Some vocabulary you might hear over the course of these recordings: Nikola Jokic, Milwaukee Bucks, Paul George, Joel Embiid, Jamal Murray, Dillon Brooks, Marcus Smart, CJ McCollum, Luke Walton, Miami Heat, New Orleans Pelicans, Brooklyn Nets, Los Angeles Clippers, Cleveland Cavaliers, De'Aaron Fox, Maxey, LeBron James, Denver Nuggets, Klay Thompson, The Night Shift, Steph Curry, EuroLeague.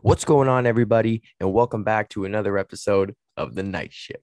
What's going on, everybody, and welcome back to another episode of The Night Shift.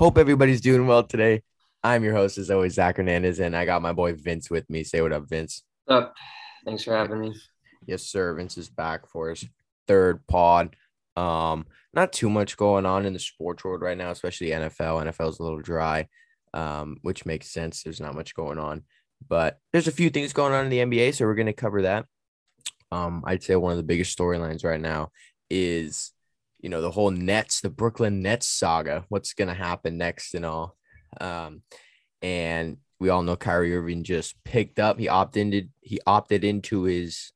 Hope everybody's doing well today. I'm your host, as always, Zach Hernandez, and I got my boy Vince with me. Say what up, Vince. What's up? Thanks for having me. Yes, sir. Vince is back for his third pod. Not too much going on in the sports world right now, especially NFL. NFL's a little dry, which makes sense. There's not much going on, but there's a few things going on in the NBA, so we're going to cover that. I'd say one of the biggest storylines right now is the whole the Brooklyn Nets saga, what's going to happen next and all. And we all know Kyrie Irving just picked up. He opted into his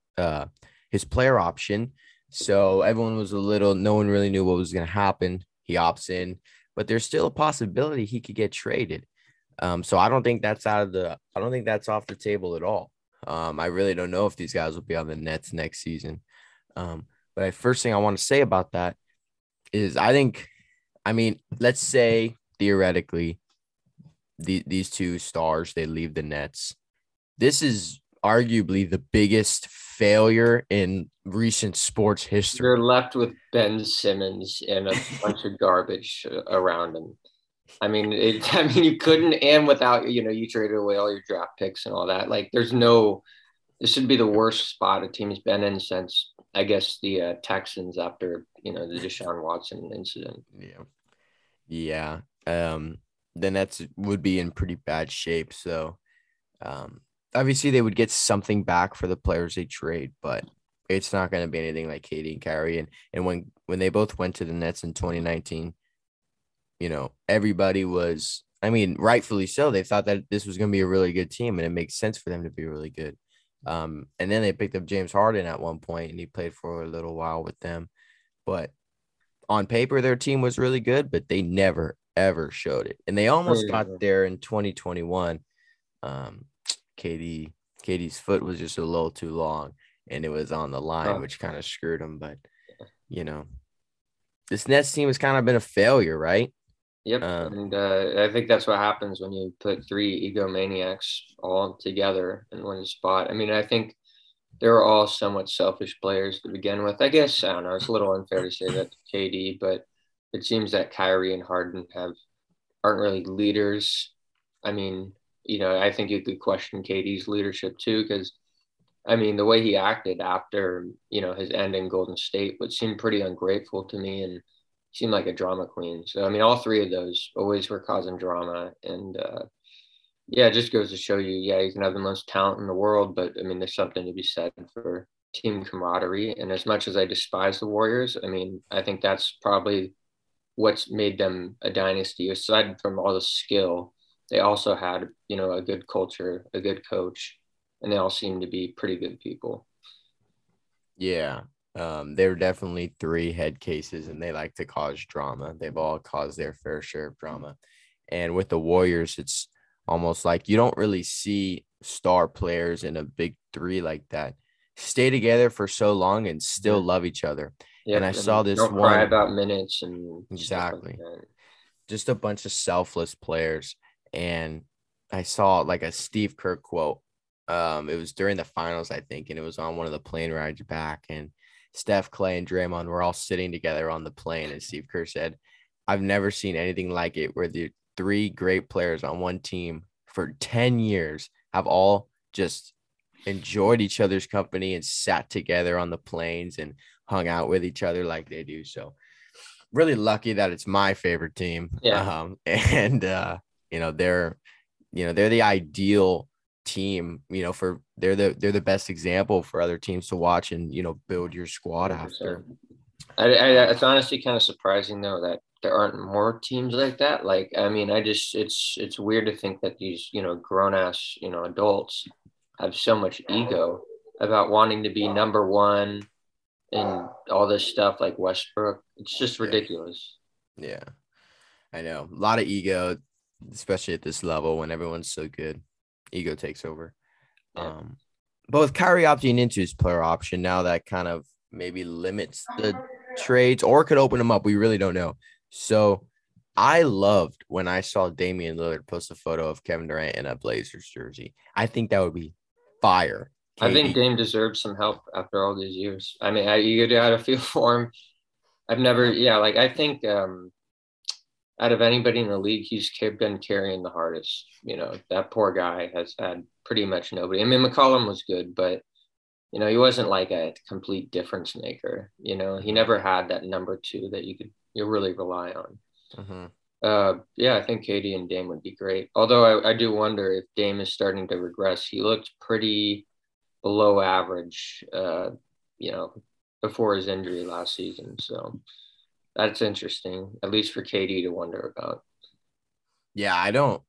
player option. So everyone was no one really knew what was going to happen. He opts in, but there's still a possibility he could get traded. So I don't think that's I don't think that's off the table at all. I really don't know if these guys will be on the Nets next season. But the first thing I want to say about that is let's say theoretically these two stars, they leave the Nets. This is arguably the biggest failure in recent sports history. You're left with Ben Simmons and a bunch of garbage around him. You couldn't, and without, you traded away all your draft picks and all that. This should be the worst spot a team's been in since, I guess, the Texans after, the Deshaun Watson incident. Yeah. The Nets would be in pretty bad shape. So, obviously, they would get something back for the players they trade, but it's not going to be anything like KD and Kyrie. And when they both went to the Nets in 2019, everybody was, rightfully so. They thought that this was going to be a really good team, and it makes sense for them to be really good. And then they picked up James Harden at one point, and he played for a little while with them. But on paper, their team was really good, but they never, ever showed it. And they almost got there in 2021. KD's foot was just a little too long, and it was on the line, which kind of screwed him. But, this Nets team has kind of been a failure, right? Yep, and I think that's what happens when you put three egomaniacs all together in one spot. I think they were all somewhat selfish players to begin with. I guess, I don't know, it's a little unfair to say that to KD, but it seems that Kyrie and Harden aren't really leaders. I think you could question KD's leadership too, because, the way he acted after, his end in Golden State would seem pretty ungrateful to me, and seemed like a drama queen. So, all three of those always were causing drama. And, it just goes to show you, you can have the most talent in the world, but, there's something to be said for team camaraderie. And as much as I despise the Warriors, I think that's probably what's made them a dynasty. Aside from all the skill, they also had, a good culture, a good coach, and they all seem to be pretty good people. Yeah. They were definitely three head cases, and they like to cause drama. They've all caused their fair share of drama. And with the Warriors, it's almost like you don't really see star players in a big three like that stay together for so long and still love each other. Yeah, and I saw this one. Don't cry about minutes and exactly. Like just a bunch of selfless players. And I saw a Steve Kerr quote. It was during the finals, I think, and it was on one of the plane rides back, and Steph, Clay, and Draymond were all sitting together on the plane, and Steve Kerr said, "I've never seen anything like it where the three great players on one team for 10 years have all just enjoyed each other's company and sat together on the planes and hung out with each other like they do." So really lucky that it's my favorite team. Yeah. They're the ideal team, they're the best example for other teams to watch and build your squad after. It's honestly kind of surprising though that there aren't more teams like that. Like, I mean, I just, it's weird to think that these, you know, grown ass, you know, adults have so much ego about wanting to be number one and all this stuff like Westbrook. It's just ridiculous. Yeah. I know. A lot of ego, especially at this level when everyone's so good, ego takes over. Yeah. But with Kyrie opting into his player option, now that kind of maybe limits the trades or could open them up. We really don't know. So I loved when I saw Damian Lillard post a photo of Kevin Durant in a Blazers jersey. I think that would be fire. KD. I think Dame deserves some help after all these years. I mean, you gotta feel for him. I've never, like I think out of anybody in the league, he's been carrying the hardest. You know, that poor guy has had pretty much nobody. I mean, McCollum was good, but you know, he wasn't like a complete difference maker. You know, he never had that number two that you really rely on. Mm-hmm. Yeah, I think KD and Dame would be great. Although I do wonder if Dame is starting to regress. He looked pretty below average, you know, before his injury last season. So that's interesting, at least for KD to wonder about. Yeah, I don't.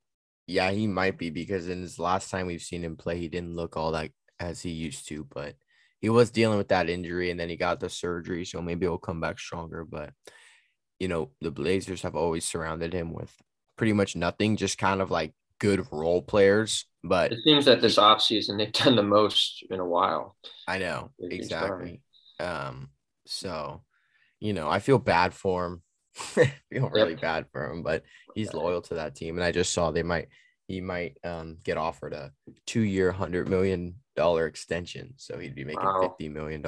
Yeah, he might be, because in his last time we've seen him play, he didn't look all that as he used to, but he was dealing with that injury and then he got the surgery, so maybe he'll come back stronger. But you know, the Blazers have always surrounded him with pretty much nothing, just kind of like good role players. But it seems that this offseason they've done the most in a while. I know, exactly. So you know, I feel bad for him. I feel really bad for him, but he's loyal to that team. And I just saw he might get offered a 2-year $100 million extension, so he'd be making $50 million.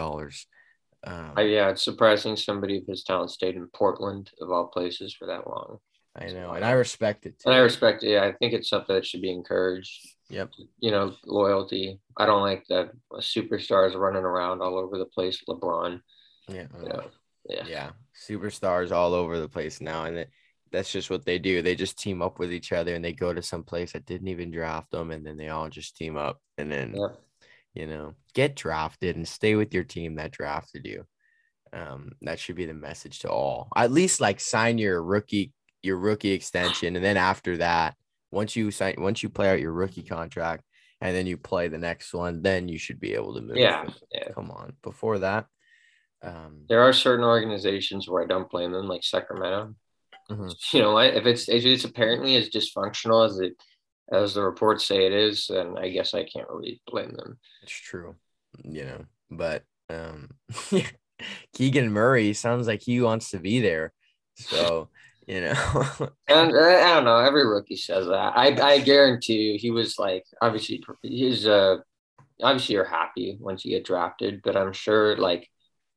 It's surprising somebody of his talent stayed in Portland of all places for that long. I know, and I respect it too. And I respect it. Yeah, I think it's something that should be encouraged. Yep. You know, loyalty. I don't like that superstars running around all over the place. LeBron. Yeah. You know, yeah. Superstars all over the place now, and that's just what they do. They just team up with each other and they go to some place that didn't even draft them. And then they all just team up and then, you know, get drafted and stay with your team that drafted you. That should be the message to all. At least like sign your rookie extension. And then after that, once you play out your rookie contract and then you play the next one, then you should be able to move. Yeah. Come on. Before that. There are certain organizations where I don't blame them, like Sacramento. Mm-hmm. You know, if it's apparently as dysfunctional as the reports say it is, then I guess I can't really blame them. It's true, you know. But Keegan Murray sounds like he wants to be there, so you know. And I don't know. Every rookie says that. I guarantee you, he was like, obviously he's obviously you're happy once you get drafted, but I'm sure like,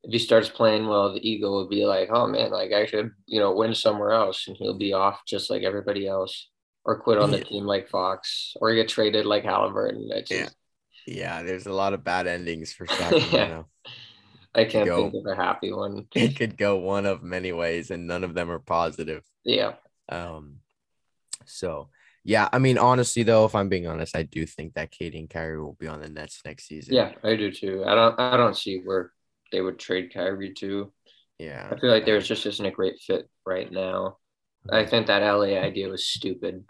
if he starts playing well, the ego will be like, oh man, like I should, you know, win somewhere else, and he'll be off just like everybody else, or quit on the team like Fox, or get traded like Haliburton. Yeah, there's a lot of bad endings for Sacramento. I can't think of a happy one. It could go one of many ways, and none of them are positive. Yeah. So yeah, I mean, honestly, though, if I'm being honest, I do think that KD and Kyrie will be on the Nets next season. Yeah, I do too. I don't see where they would trade Kyrie too. Yeah. I feel like there just isn't a great fit right now. I think that LA idea was stupid.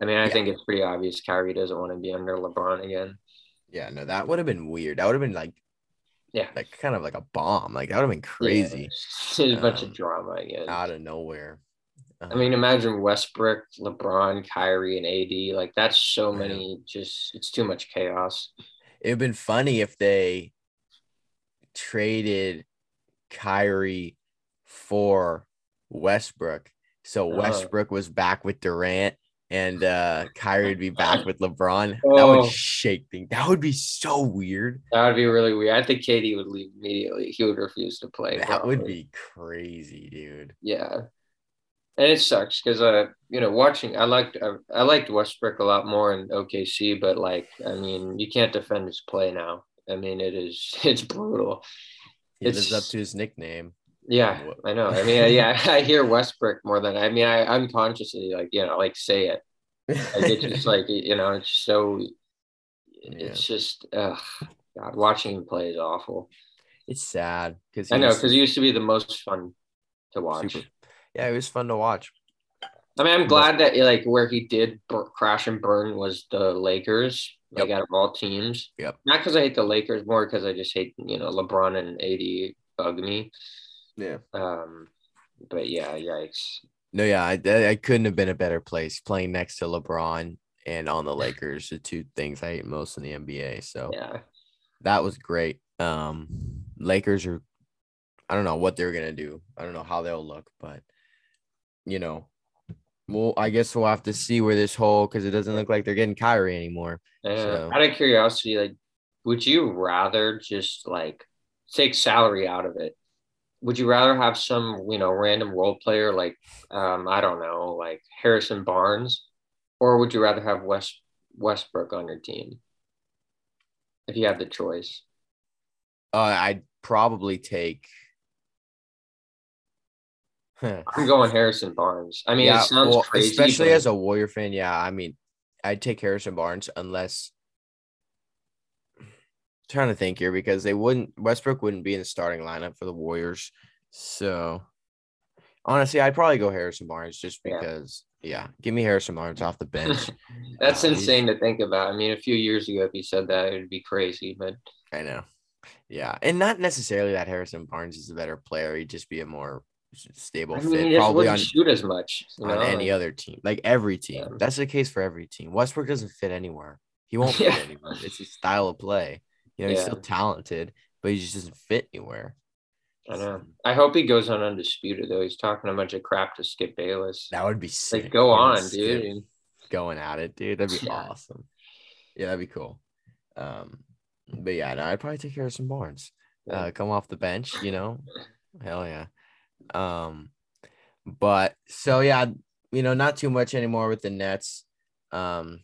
I mean, I think it's pretty obvious Kyrie doesn't want to be under LeBron again. Yeah, no, that would have been weird. That would have been like, like kind of like a bomb. Like that would have been crazy. Yeah. There's a bunch of drama again. Out of nowhere. I mean, imagine Westbrook, LeBron, Kyrie, and AD. Like that's so many, it's too much chaos. It would have been funny if they traded Kyrie for Westbrook, so Westbrook was back with Durant and Kyrie would be back with LeBron. That would shake things. That would be so weird. That would be really weird. I think KD would leave immediately. He would refuse to play. That would be crazy, dude. Yeah, and it sucks because you know, watching, I liked Westbrook a lot more in OKC, but like, I mean, you can't defend his play now. I mean, it's brutal. He lives up to his nickname. Yeah, I know. I mean, I hear Westbrook more than, I mean, I unconsciously, like, you know, like say it. Like, it's just like, you know, it's so, it's just, God, watching him play is awful. It's sad. Because I know, because he used to be the most fun to watch. Super, yeah, it was fun to watch. I mean, I'm glad that like where he did crash and burn was the Lakers. Yep. Like out of all teams. Yep. Not because I hate the Lakers, more because I just hate, you know, LeBron and AD bug me. Yeah. But yeah, yikes. No, yeah, I couldn't have been a better place playing next to LeBron and on the Lakers, the two things I hate most in the NBA. So yeah, that was great. Lakers are, I don't know what they're gonna do. I don't know how they'll look, but you know. Well, I guess we'll have to see where this whole, because it doesn't look like they're getting Kyrie anymore. So. Out of curiosity, like, would you rather just like take salary out of it? Would you rather have some, you know, random role player like, I don't know, like Harrison Barnes, or would you rather have Westbrook on your team if you had the choice? I'd probably take. I'm going Harrison Barnes. I mean, yeah, it sounds crazy. Especially as a Warrior fan, yeah. I mean, I'd take Harrison Barnes unless – I'm trying to think here because they wouldn't – Westbrook wouldn't be in the starting lineup for the Warriors. So, honestly, I'd probably go Harrison Barnes just because, yeah, give me Harrison Barnes off the bench. That's insane to think about. I mean, a few years ago, if you said that, it would be crazy. But I know. Yeah, and not necessarily that Harrison Barnes is a better player. He'd just be a more – stable fit, probably on shoot as much on any other team, like every team. Yeah. That's the case for every team. Westbrook doesn't fit anywhere. He won't fit anywhere. It's his style of play. You know, he's still talented, but he just doesn't fit anywhere. I know. I hope he goes on undisputed though. He's talking a bunch of crap to Skip Bayless. That would be sick. Like, go on, dude. Going at it, dude. That'd be awesome. Yeah, that'd be cool. But yeah, no, I'd probably take Harrison Barnes. Come off the bench, you know. Hell yeah. But so yeah, you know, not too much anymore with the Nets. Hope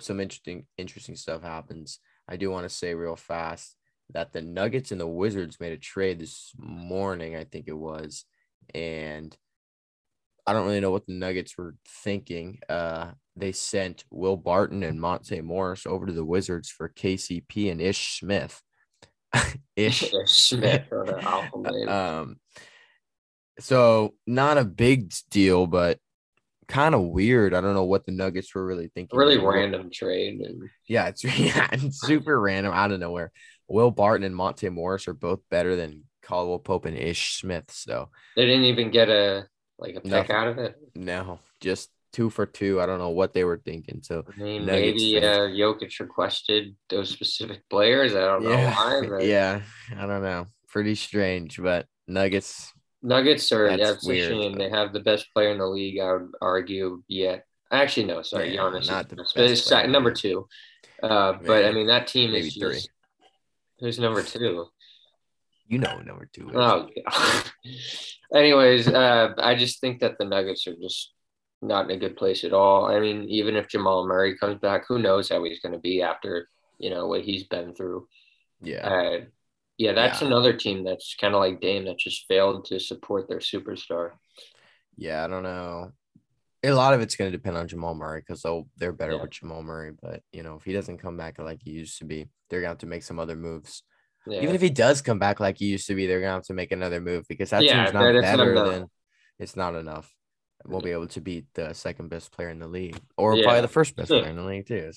some interesting stuff happens. I do want to say real fast that the Nuggets and the Wizards made a trade this morning, I think it was, and I don't really know what the Nuggets were thinking. They sent Will Barton and Monte Morris over to the Wizards for KCP and Ish Smith. So not a big deal, but kind of weird. I don't know what the Nuggets were really thinking. Really random trade. Yeah, it's super random out of nowhere. Will Barton and Monte Morris are both better than Caldwell Pope and Ish Smith. So they didn't even get a pick out of it. No, just 2 for 2. I don't know what they were thinking. So I mean, maybe Jokic requested those specific players. I don't know why. But... yeah, I don't know. Pretty strange, but Nuggets are weird. They have the best player in the league, I would argue, yet. Actually, no, sorry, Giannis. Not the best player, number two. But, I mean, that team maybe is three. Who's number two? You know who number two is. Oh, God. Anyways, I just think that the Nuggets are just not in a good place at all. I mean, even if Jamal Murray comes back, who knows how he's going to be after, you know, what he's been through. Yeah. Yeah, that's another team that's kind of like Dame that just failed to support their superstar. Yeah, I don't know. A lot of it's going to depend on Jamal Murray because they're better with Jamal Murray. But, you know, if he doesn't come back like he used to be, they're going to have to make some other moves. Yeah. Even if he does come back like he used to be, they're going to have to make another move because that team's not better than – it's not enough. We'll be able to beat the second best player in the league or probably the first best player in the league too.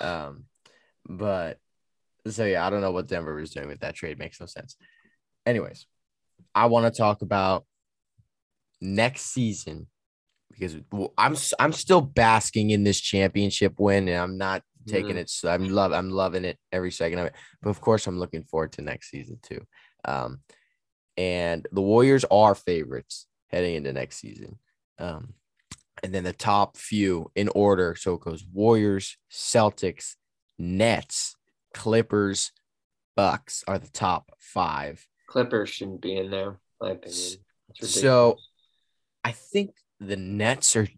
So, So, yeah, I don't know what Denver was doing with that trade. It makes no sense. Anyways, I want to talk about next season because I'm still basking in this championship win, and I'm not taking it. So I'm loving it every second of it. But, of course, I'm looking forward to next season too. And the Warriors are favorites heading into next season. And then the top few in order. So it goes Warriors, Celtics, Nets, Clippers, Bucks are the top five. Clippers shouldn't be in there, in my opinion. So I think the Nets are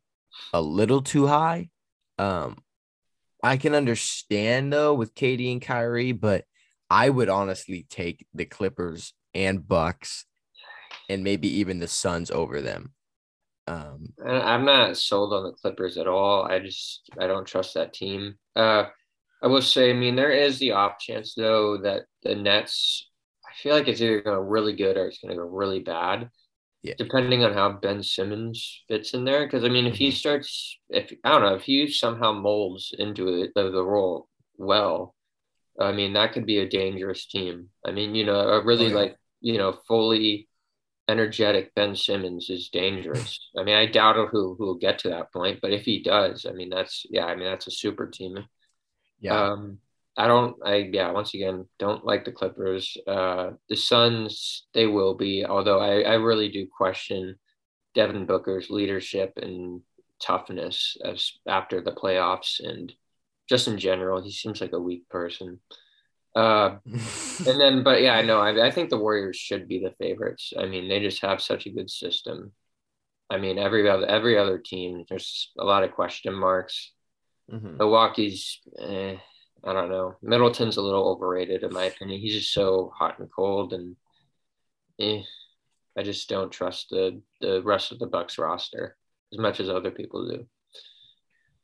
a little too high. I can understand, though, with KD and Kyrie, but I would honestly take the Clippers and Bucks and maybe even the Suns over them. I'm not sold on the Clippers at all. I don't trust that team. I will say, I mean, there is the off chance, though, that the Nets, I feel like it's either going to go really good or it's going to go really bad. depending on how Ben Simmons fits in there. Because, I mean, if he starts, if he somehow molds into the role well, I mean, that could be a dangerous team. I mean, you know, a really fully energetic Ben Simmons is dangerous. I mean, I doubt who will get to that point, but if he does, I mean, that's a super team. Once again, don't like the Clippers. The Suns, they will be, although I really do question Devin Booker's leadership and toughness after the playoffs, and just in general, he seems like a weak person. I think the Warriors should be the favorites. I mean, they just have such a good system. I mean, every other team, there's a lot of question marks. Milwaukee's, I don't know. Middleton's a little overrated, in my opinion. He's just so hot and cold, and I just don't trust the rest of the Bucks roster as much as other people do.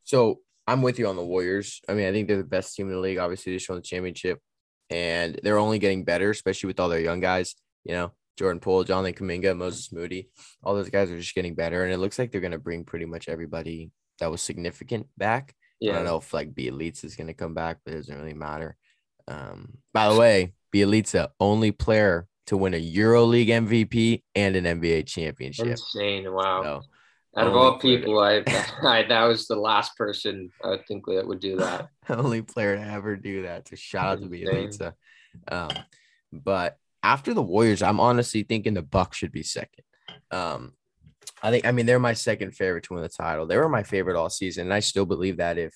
So I'm with you on the Warriors. I mean, I think they're the best team in the league. Obviously, they just won the championship, and they're only getting better, especially with all their young guys. You know, Jordan Poole, Jonathan Kuminga, Moses Moody. All those guys are just getting better, and it looks like they're going to bring pretty much everybody that was significant back. Yeah. I don't know if Bielitsa is going to come back, but it doesn't really matter. By the way, Bielitsa, only player to win a EuroLeague MVP and an NBA championship. Insane. Wow. So, out of all people, that was the last person I think that would do that. Only player to ever do that. So shout out to Bielitsa. But after the Warriors, I'm honestly thinking the Bucks should be second. They're my second favorite to win the title. They were my favorite all season, and I still believe that if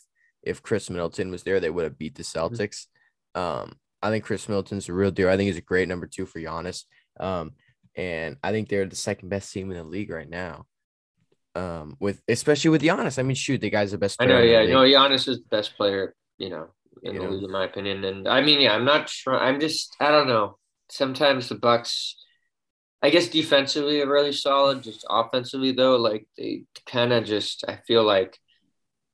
Chris Middleton was there, they would have beat the Celtics. I think Chris Middleton's a real deal. I think he's a great number two for Giannis. And I think they're the second best team in the league right now. Especially with Giannis. I mean, shoot, the guy's the best player. I know, Giannis is the best player, in the league, in my opinion. And I mean, I'm not sure. I don't know. Sometimes the Bucks, I guess defensively they're really solid. Just offensively though, they kind of just, I feel like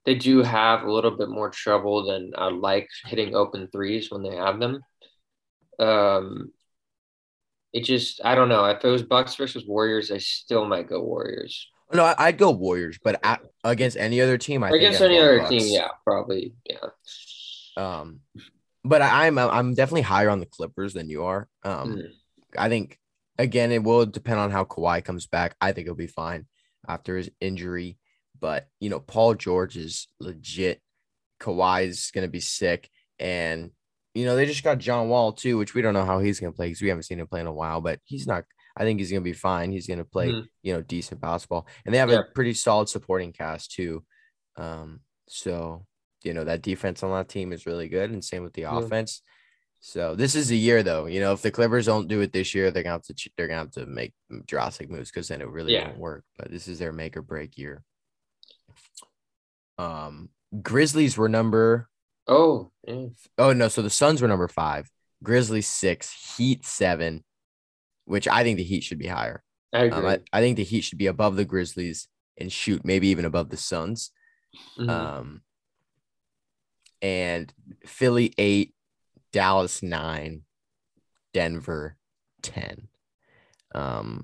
they do have a little bit more trouble than I like hitting open threes when they have them. I don't know. If it was Bucks versus Warriors, I still might go Warriors. No, I'd go Warriors, but against any other team, probably, yeah. But I'm definitely higher on the Clippers than you are. I think. Again, it will depend on how Kawhi comes back. I think he'll be fine after his injury. But, Paul George is legit. Kawhi's going to be sick. And, they just got John Wall, too, which we don't know how he's going to play because we haven't seen him play in a while. But he's not – I think he's going to be fine. He's going to play, decent basketball. And they have a pretty solid supporting cast, too. That defense on that team is really good. And same with the offense. So this is the year, though. If the Clippers don't do it this year, they're gonna have to make drastic moves because then it really won't work. But this is their make or break year. Grizzlies were number. Oh no! So the Suns were number 5, Grizzlies 6, Heat 7, which I think the Heat should be higher. I agree. I think the Heat should be above the Grizzlies and maybe even above the Suns. And Philly 8. Dallas 9, Denver 10,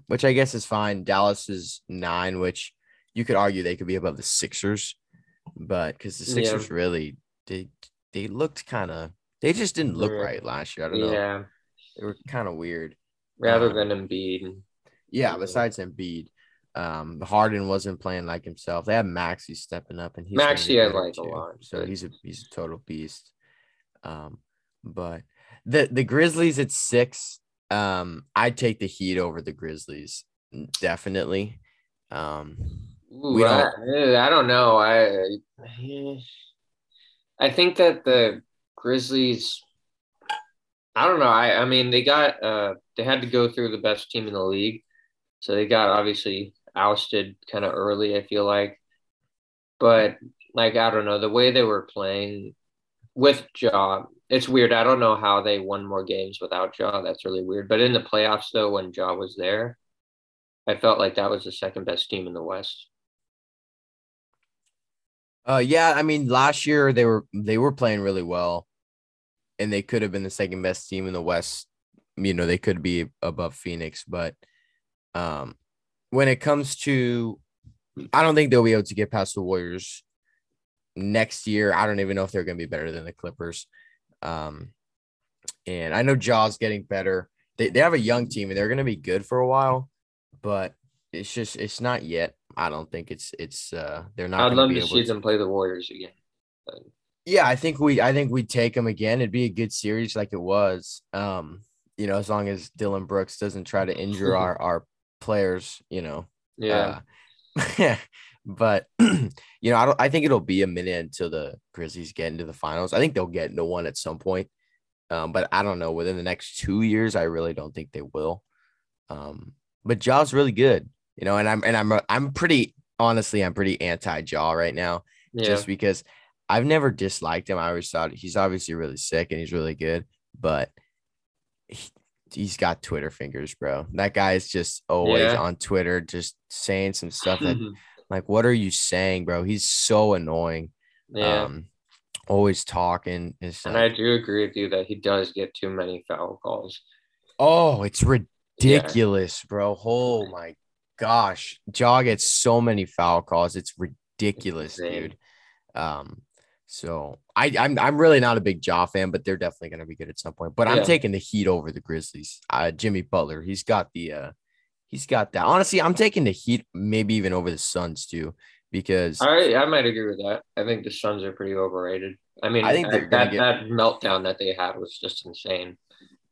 which I guess is fine. Dallas is 9, which you could argue they could be above the Sixers, but because the Sixers really they looked kind of they just didn't look right last year. I don't know. Yeah, they were kind of weird. Rather than Embiid. Yeah, besides Embiid, Harden wasn't playing like himself. They have Maxey stepping up, and Maxey I like a lot. So he's a total beast. But the Grizzlies at 6, I'd take the Heat over the Grizzlies, definitely. I don't know. I think that the Grizzlies, I don't know. I mean, they had to go through the best team in the league. So they got obviously ousted kind of early, I feel like. But, I don't know, the way they were playing with Ja, it's weird. I don't know how they won more games without Ja. That's really weird. But in the playoffs, though, when Ja was there, I felt like that was the second best team in the West. Last year they were playing really well, and they could have been the second best team in the West. They could be above Phoenix, but when it comes to, I don't think they'll be able to get past the Warriors next year. I don't even know if they're going to be better than the Clippers. And I know Ja's getting better. They have a young team and they're going to be good for a while, but it's just, it's not yet. I don't think it's they're not. I'd love to see them play the Warriors again. But. Yeah. I think we take them again. It'd be a good series like it was, you know, as long as Dylan Brooks doesn't try to injure our players, you know? Yeah. But, you know, I think it'll be a minute until the Grizzlies get into the finals. I think they'll get into one at some point. But I don't know. Within the next 2 years, I really don't think they will. But Ja's really good, you know. And I'm pretty honestly, I'm pretty anti Ja right now, just because I've never disliked him. I always thought he's obviously really sick and he's really good, but he's got Twitter fingers, bro. That guy is just always on Twitter, just saying some stuff that, like, what are you saying, bro? He's so annoying. Yeah. Always talking. And I do agree with you that he does get too many foul calls. Oh, it's ridiculous, bro. Oh, my gosh. Ja gets so many foul calls. It's ridiculous, dude. So I'm really not a big Ja fan, but they're definitely going to be good at some point. But I'm taking the Heat over the Grizzlies. Jimmy Butler, he's got that. Honestly, I'm taking the Heat maybe even over the Suns too, because I might agree with that. I think the Suns are pretty overrated. I mean, I think that meltdown that they had was just insane.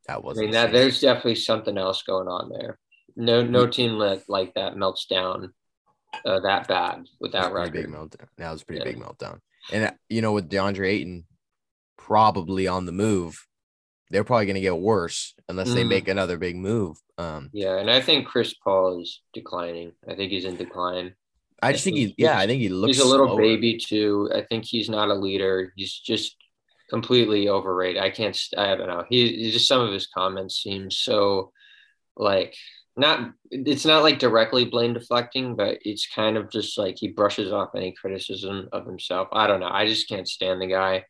That was that there's definitely something else going on there. No team like that melts down that bad with that record. Big meltdown. That was a pretty big meltdown. And, you know, with DeAndre Ayton probably on the move, they're probably going to get worse unless they make another big move. And I think Chris Paul is declining. I think he's in decline. I just think I think he looks. He's a little slower. Baby too. I think he's not a leader. He's just completely overrated. I don't know. He just, some of his comments seem so like it's not like directly blame deflecting, but it's kind of just like he brushes off any criticism of himself. I don't know. I just can't stand the guy.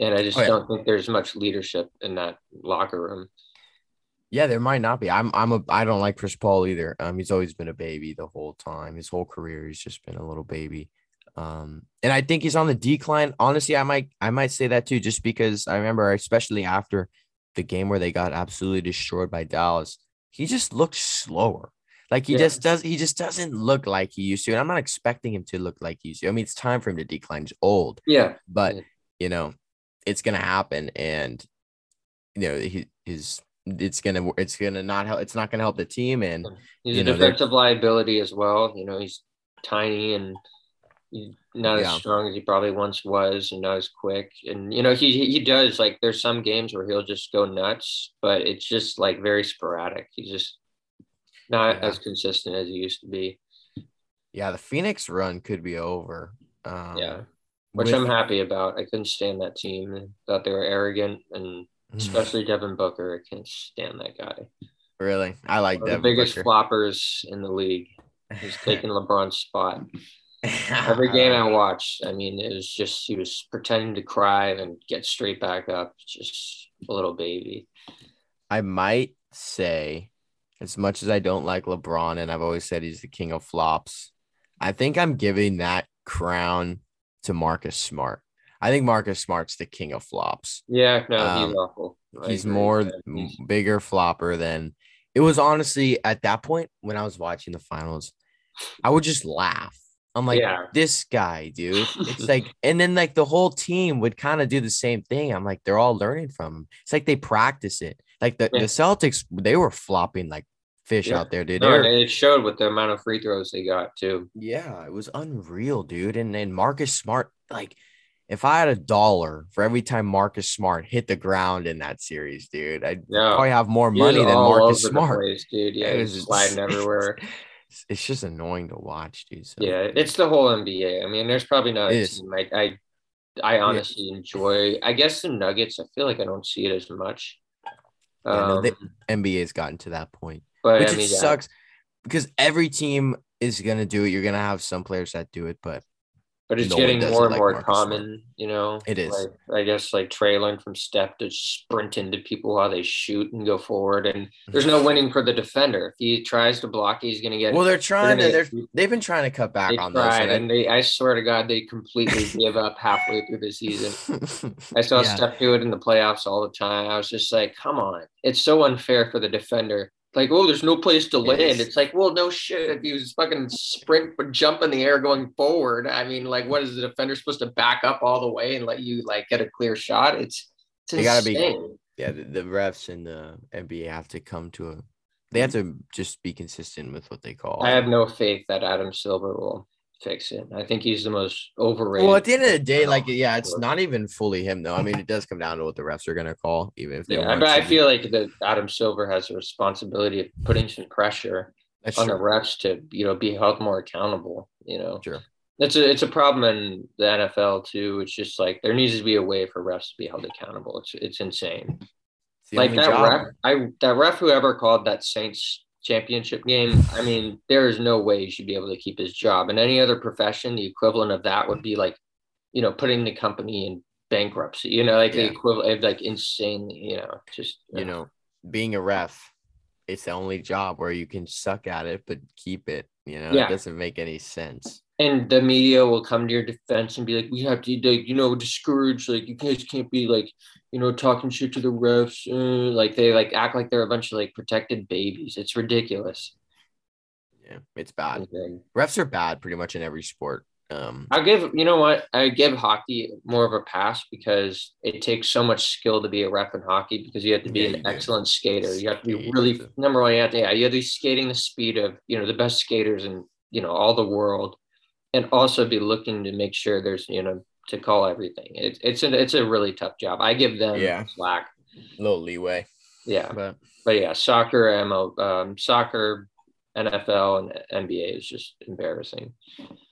And I just don't think there's much leadership in that locker room. Yeah, there might not be. I don't like Chris Paul either. He's always been a baby the whole time. His whole career, he's just been a little baby. And I think he's on the decline. Honestly, I might say that too, just because I remember, especially after the game where they got absolutely destroyed by Dallas, he just looks slower. Like he just doesn't look like he used to. And I'm not expecting him to look like he used to. I mean, it's time for him to decline. He's old. Yeah. But you know, it's gonna happen, and you know, it's gonna not help. It's not gonna help the team, and he's a defensive liability as well. You know, he's tiny and not as strong as he probably once was, and not as quick. And you know, he does, like, there's some games where he'll just go nuts, but it's just like very sporadic. He's just not as consistent as he used to be. Yeah, the Phoenix run could be over. Which I'm happy about. I couldn't stand that team. I thought they were arrogant, and especially Devin Booker. I can't stand that guy. Really? I like Devin Booker. The biggest floppers in the league. He's taking LeBron's spot. Every game I watched, I mean, it was just, he was pretending to cry and get straight back up. Just a little baby. I might say, as much as I don't like LeBron, and I've always said he's the king of flops, I think I'm giving that crown to Marcus Smart. I think Marcus Smart's the king of flops. Yeah, no, he's awful. He's more bigger flopper than it was. Honestly, at that point when I was watching the finals, I would just laugh. I'm like, this guy, dude. It's like, and then like the whole team would kind of do the same thing. I'm like, they're all learning from him. It's like they practice it. Like the Celtics, they were flopping like fish out there, dude. No, and it showed with the amount of free throws they got too. Yeah, it was unreal, dude. And then Marcus Smart, like, if I had $1 for every time Marcus Smart hit the ground in that series, dude, I'd probably have more money than Marcus Smart. Place, dude. Yeah, it was just sliding everywhere. It's just annoying to watch, dude. So. Yeah, it's the whole NBA. I mean, there's probably not a team like I honestly enjoy. I guess the Nuggets. I feel like I don't see it as much. NBA's gotten to that point. But, which it sucks because every team is going to do it. You're going to have some players that do it, but But it's getting more and more common, you know. It is. Like, I guess like Trey learned from Steph to sprint into people while they shoot and go forward. And there's no winning for the defender. If he tries to block, he's going to get. Well, they've been trying to cut back on this. And I swear to God, they completely give up halfway through the season. I saw Steph do it in the playoffs all the time. I was just like, come on. It's so unfair for the defender. Like, oh, there's no place to land. It's like, well, no shit. If he was fucking jump in the air going forward, I mean, like, what is the defender supposed to back up all the way and let you like get a clear shot? It's they gotta be. Yeah, the refs and the NBA have to come to a. They have to just be consistent with what they call. I have no faith that Adam Silver will fix it. I think he's the most overrated. Well, at the end of the day, like, yeah, it's not even fully him though. I mean, it does come down to what the refs are going to call, even if they want but to. I feel like that Adam Silver has a responsibility of putting some pressure the refs to, you know, be held more accountable, you know. Sure. It's a problem in the NFL too. It's just like there needs to be a way for refs to be held accountable. It's insane. It's like that job. That ref whoever called that Saints championship game, I mean, there is no way you should be able to keep his job. In any other profession, the equivalent of that would be like, you know, putting the company in bankruptcy, you know, like the equivalent of like insanely, you know, just, you know, being a ref, it's the only job where you can suck at it, but keep it, you know, it doesn't make any sense. And the media will come to your defense and be like, we have to, like, you know, discourage, like, you guys can't be, like, you know, talking shit to the refs. Like, they, like, act like they're a bunch of, like, protected babies. It's ridiculous. Yeah, it's bad. Okay. Refs are bad pretty much in every sport. I give hockey more of a pass because it takes so much skill to be a ref in hockey because you have to be an excellent skater. You have to be really, number one, you have to be skating the speed of, you know, the best skaters in, you know, all the world. And also be looking to make sure there's, you know, to call everything. It's a really tough job. I give them slack, a little leeway. Yeah, but yeah, soccer, soccer, NFL, and NBA is just embarrassing.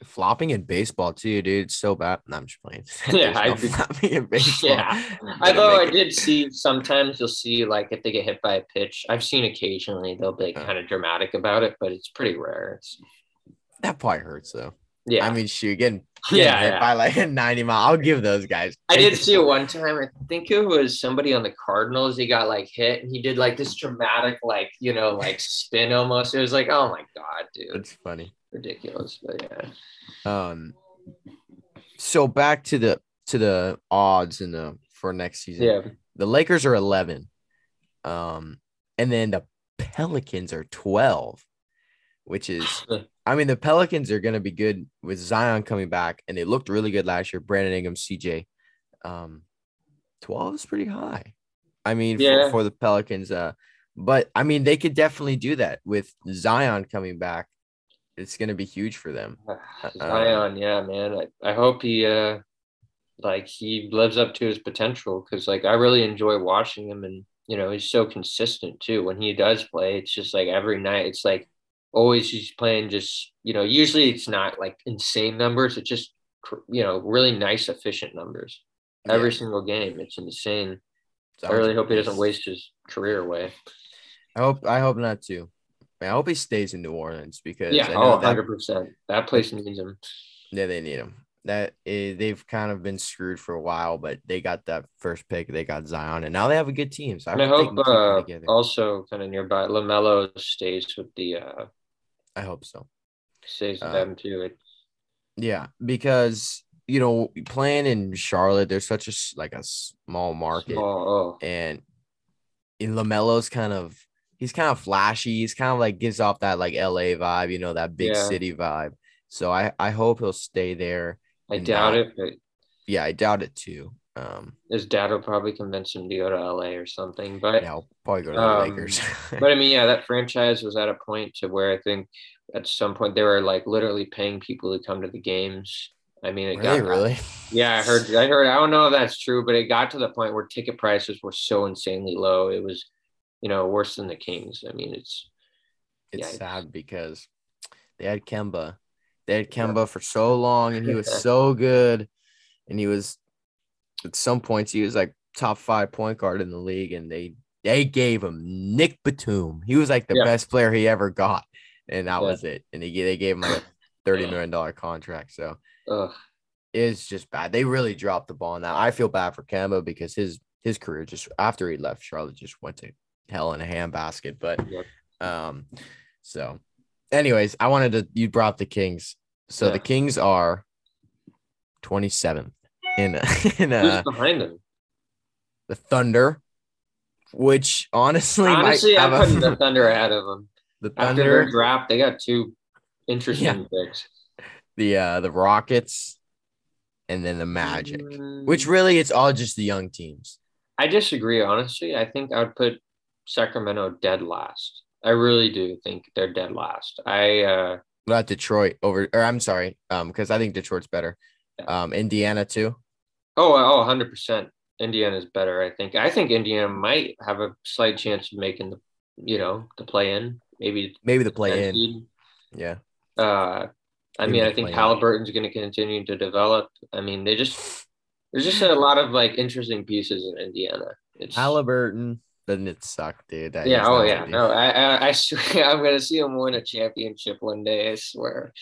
Flopping in baseball too, dude. It's so bad. No, I'm just playing. Flopping in baseball. Yeah, although I did see sometimes you'll see like if they get hit by a pitch. I've seen occasionally they'll be kind of dramatic about it, but it's pretty rare. That probably hurts though. Yeah, I mean, shoot, again, by like 90 mile, I'll give those guys. I did see it one time. I think it was somebody on the Cardinals. He got like hit, and he did like this dramatic, like, you know, like spin almost. It was like, oh my god, dude, it's funny, ridiculous, but yeah. So back to the odds for next season. Yeah, the Lakers are 11, and then the Pelicans are 12, which is. I mean, the Pelicans are going to be good with Zion coming back, and they looked really good last year. Brandon Ingram, CJ, 12 is pretty high. I mean, for the Pelicans, but I mean, they could definitely do that with Zion coming back. It's going to be huge for them. Zion, man. I hope he lives up to his potential because, like, I really enjoy watching him, and you know, he's so consistent too. When he does play, it's just like every night. It's like. Always he's playing just, you know, usually it's not like insane numbers. It's just, you know, really nice, efficient numbers every single game. It's insane. So I really hope he doesn't waste his career away. I hope not too. I hope he stays in New Orleans because 100%. That place needs him. Yeah, they need him. They've kind of been screwed for a while, but they got that first pick. They got Zion, and now they have a good team. So I hope also kind of nearby LaMelo stays with the. I hope so. Stays with them too. Yeah, because you know playing in Charlotte, there's such a small market, and in LaMelo's he's kind of flashy. He's kind of like gives off that like LA vibe, you know, that big city vibe. So I hope he'll stay there. I doubt it, but I doubt it too. His dad will probably convince him to go to LA or something, but he'll probably go to the Lakers. But I mean, that franchise was at a point to where I think at some point they were like literally paying people to come to the games. I mean, really? Yeah, I heard. I don't know if that's true, but it got to the point where ticket prices were so insanely low, it was, you know, worse than the Kings. I mean, it's sad because they had Kemba. They had Kemba for so long, and he was so good. And he was, at some points, he was like top 5 point guard in the league. And they gave him Nick Batum. He was like the best player he ever got, and that was it. And they gave him like a $30 million contract. So is just bad. They really dropped the ball on that. I feel bad for Kemba because his career just after he left Charlotte just went to hell in a handbasket. But so anyways, I wanted to, you brought the Kings. So the Kings are 27th who's behind them? The Thunder, which honestly I'm putting the Thunder ahead of them. The Thunder, after their draft, they got two interesting picks. The Rockets and then the Magic, which really it's all just the young teams. I disagree, honestly. I think I would put Sacramento dead last. I really do think they're dead last. Not Detroit over, or I'm sorry, because I think Detroit's better. Indiana too. 100%. Indiana's better, I think. I think Indiana might have a slight chance of making the play-in. Maybe the play-in. Yeah. I think Haliburton's going to continue to develop. I mean, there's just a lot of interesting pieces in Indiana. Haliburton doesn't it suck, dude? No, I swear I'm going to see him win a championship one day. I swear.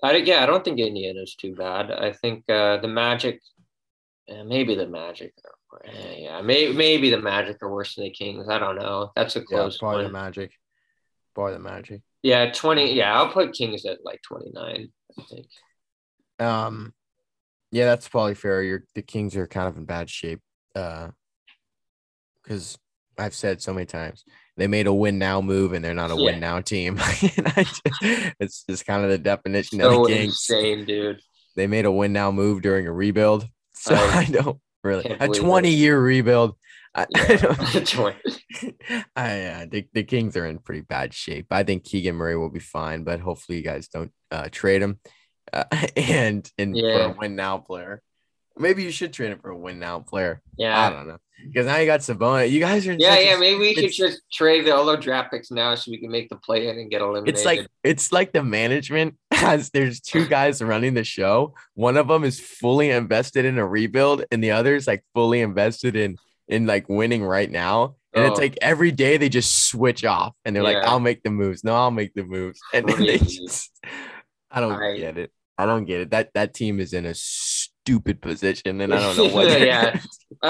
I don't think Indiana's too bad. I think the Magic. Maybe the Magic. Maybe the Magic are worse than the Kings. I don't know. That's a close one. Probably the Magic. Yeah, 20. Yeah, I'll put Kings at 29, I think. Yeah, that's probably fair. The Kings are kind of in bad shape. Because I've said so many times they made a win now move and they're not a win now team. It's just kind of the definition of the Kings. Insane, dude. They made a win now move during a rebuild. So I don't really – a 20-year rebuild. The Kings are in pretty bad shape. I think Keegan Murray will be fine, but hopefully you guys don't trade him for a win-now player. Maybe you should trade him for a win-now player. Yeah. I don't know. Because now you got Sabonis. You guys are – maybe we could just trade all our draft picks now so we can make the play-in and get eliminated. It's like the management – there's two guys running the show. One of them is fully invested in a rebuild and the other is fully invested in winning right now. And it's every day they just switch off and they're I'll make the moves. No, I'll make the moves. And then they just, get it. I don't get it. That team is in a stupid position and I don't know what. I'd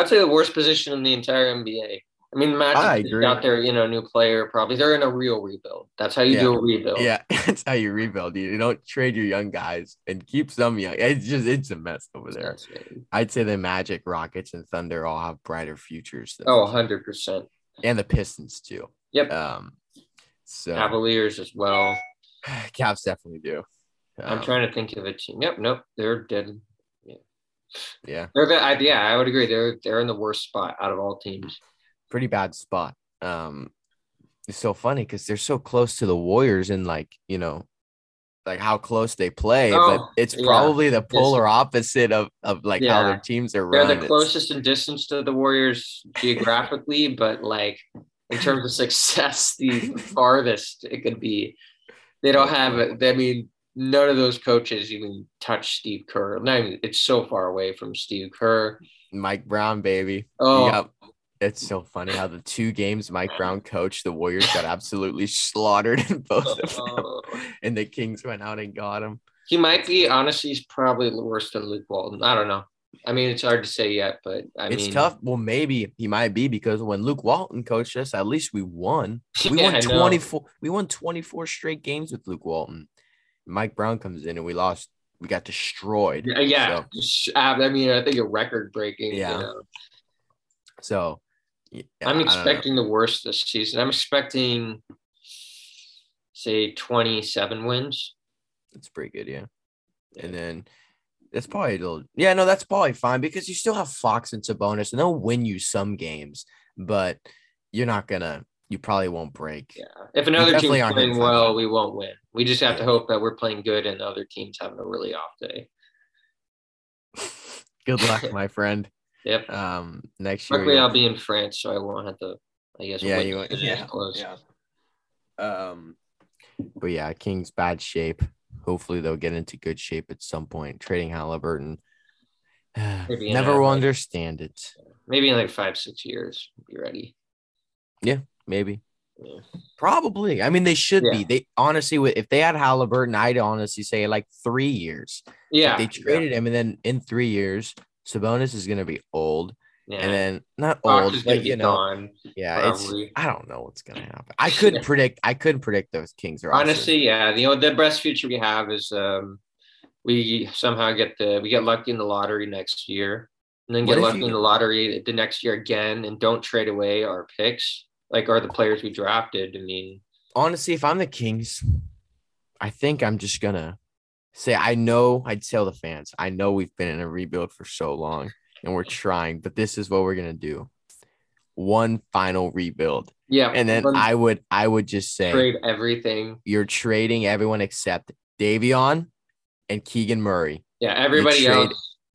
say the worst position in the entire NBA. I mean, Magic got their, new player probably. They're in a real rebuild. That's how you do a rebuild. Yeah, that's how you rebuild. You don't trade your young guys and keep some young. It's a mess over there. I'd say the Magic, Rockets, and Thunder all have brighter futures. 100%. And the Pistons, too. Yep. Cavaliers as well. Cavs definitely do. I'm trying to think of a team. Yep, nope. They're dead. Yeah. I would agree. They're in the worst spot out of all teams. Pretty bad spot. It's so funny because they're so close to the Warriors and how close they play, but it's probably the polar opposite of how their teams are run. They're the closest in distance to the Warriors geographically, but in terms of success, the farthest it could be. They don't have it. I mean, none of those coaches even touch Steve Kerr. I mean, it's so far away from Steve Kerr. Mike Brown, baby. Oh. Yep. It's so funny how the two games Mike Brown coached, the Warriors got absolutely slaughtered in both of them, and the Kings went out and got him. He might be, honestly, he's probably worse than Luke Walton. I don't know. I mean, it's hard to say yet, but it's tough. Well, maybe he might be because when Luke Walton coached us, at least we won. We won 24 straight games with Luke Walton. Mike Brown comes in and we lost. We got destroyed. Yeah. So. I mean, I think a record breaking. Yeah. So. Yeah, I'm expecting the worst this season. I'm expecting, say, 27 wins. That's pretty good, yeah. And then that's probably a little – yeah, no, that's probably fine because you still have Fox and Sabonis, and they'll win you some games, but you're not going to – you probably won't break. Yeah. If another team's playing well, we won't win. We just have to hope that we're playing good and other teams having a really off day. Good luck, my friend. Yep. Next year. Luckily, I'll be in France, so I won't have to. I guess. Yeah, you won't. Yeah. Close. Yeah. But yeah, Kings bad shape. Hopefully, they'll get into good shape at some point. Trading Haliburton. Never will understand it. Maybe in 5-6 years, be ready. Yeah, maybe. Yeah. Probably. I mean, they should be. They honestly, if they had Haliburton, I'd honestly say like 3 years. Yeah. Like they traded him, and then in 3 years, Sabonis is going to be old. Yeah. And then not Fox old, but you know, gone, yeah, probably. I don't know what's gonna happen. I couldn't predict those Kings are honestly, yeah. You know, the best future we have is we somehow get lucky in the lottery next year, and then get lucky in the lottery the next year again, and don't trade away our picks or the players we drafted. I mean, honestly, if I'm the Kings, I think I'm just gonna say I'd tell the fans, I know we've been in a rebuild for so long. And we're trying, but this is what we're gonna do: one final rebuild. Yeah, and then I would just say trade everything. You're trading everyone except Davion and Keegan Murray. Yeah,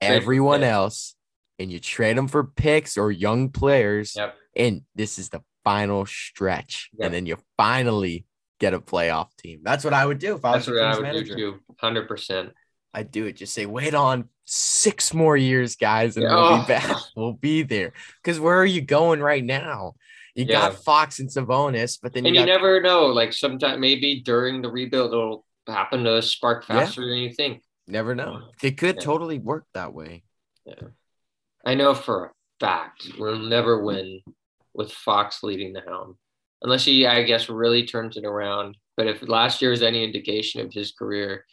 everyone else, and you trade them for picks or young players. Yep. And this is the final stretch, and then you finally get a playoff team. That's what I would do. That's what I would do too. 100%. I do it. Just say, wait on 6 more years, guys, and we'll be back. We'll be there. Because where are you going right now? You got Fox and Sabonis, but then you never know. Like sometime, maybe during the rebuild, it'll happen to spark faster than you think. Never know. It could totally work that way. Yeah. I know for a fact we'll never win with Fox leading the helm, unless he, I guess, really turns it around. But if last year is any indication of his career,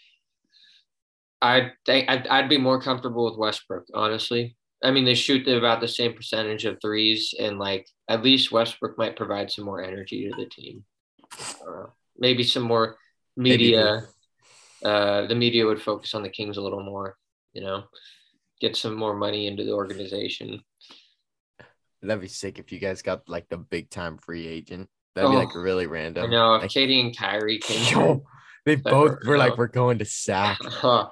I think I'd be more comfortable with Westbrook, honestly. I mean, they shoot about the same percentage of threes, and at least Westbrook might provide some more energy to the team. Maybe some more media. The media would focus on the Kings a little more, get some more money into the organization. That'd be sick if you guys got the big time free agent. That'd be really random. I know if Katie and Kyrie came. They both were we're going to Sac. I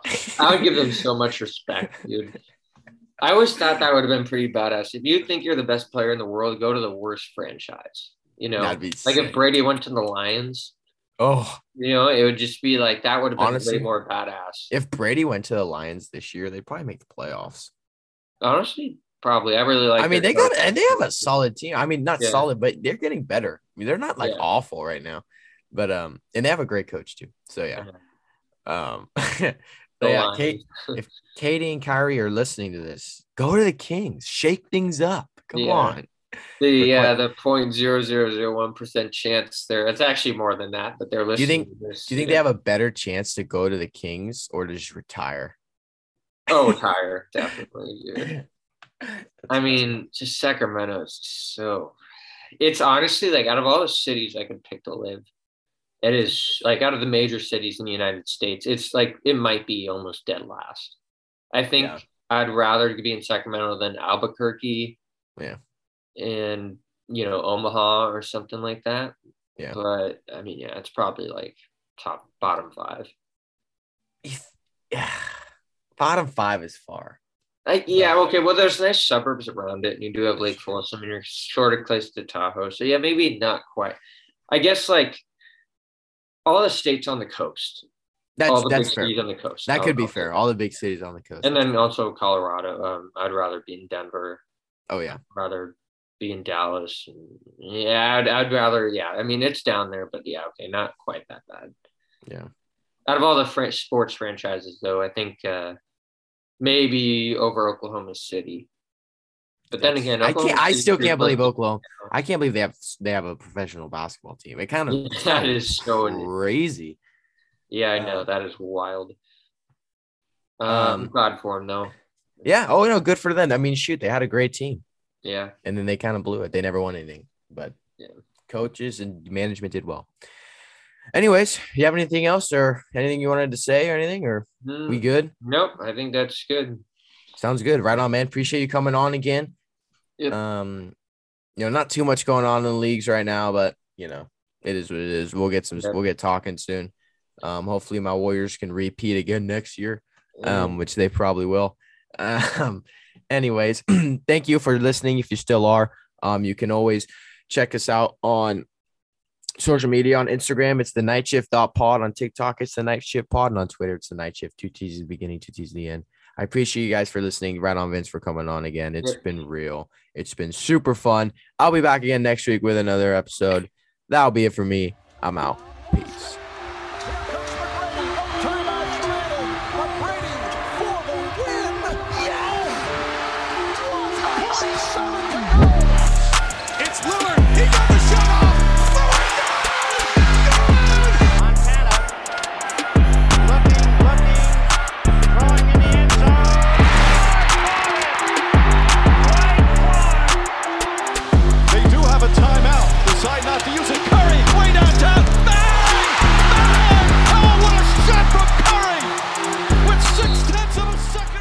would give them so much respect, dude. I always thought that would have been pretty badass. If you think you're the best player in the world, go to the worst franchise. That'd be sick. If Brady went to the Lions. Oh. It would just be that would have been honestly, way more badass. If Brady went to the Lions this year, they'd probably make the playoffs. Honestly, probably. I really like. I mean, they have a solid team. I mean, not solid, but they're getting better. I mean, they're not awful right now. But and they have a great coach too. So if Katie and Kyrie are listening to this, go to the Kings, shake things up. Come on. The 0.0001% chance there. It's actually more than that, but they're listening. Do you think they have a better chance to go to the Kings or to just retire? Oh, retire definitely. Dude. I mean, just Sacramento is so. It's honestly out of all the cities I could pick to live. It is out of the major cities in the United States, it's it might be almost dead last. I think I'd rather be in Sacramento than Albuquerque, and Omaha or something like that. Yeah, but I mean, it's probably bottom five. Yeah, bottom five is far. Okay. Well, there's nice suburbs around it, and you do have Lake Folsom, and you're sort of close to Tahoe. So yeah, maybe not quite. I guess all the states on the coast. That's fair. Cities on the coast. That could be fair. All the big cities on the coast. And then also Colorado. I'd rather be in Denver. Oh yeah. I'd rather be in Dallas. Yeah, I'd rather. Yeah, I mean it's down there, but yeah, okay, not quite that bad. Yeah. Out of all the sports franchises, though, I think maybe over Oklahoma City. But then again, I still can't believe Oklahoma. I can't believe they have a professional basketball team. It kind of that is so crazy. Yeah, I know that is wild. I'm glad for them though. Yeah. Oh no, good for them. I mean, shoot, they had a great team. Yeah. And then they kind of blew it. They never won anything. But coaches and management did well. Anyways, you have anything else or anything you wanted to say or anything, or we good? Nope. I think that's good. Sounds good. Right on, man. Appreciate you coming on again. Yep. Not too much going on in the leagues right now, but it is what it is. We'll get some. We'll get talking soon. Hopefully my Warriors can repeat again next year, which they probably will. Anyways, thank you for listening. If you still are, you can always check us out on social media. On Instagram, it's the nightshift.pod. On TikTok, it's the nightshiftpod, and on Twitter, it's the nightshift. 2 T's at the beginning, 2 T's at the end. I appreciate you guys for listening. Right on, Vince, for coming on again. It's been real. It's been super fun. I'll be back again next week with another episode. That'll be it for me. I'm out. Peace. Curry! With 6 tenths of a second!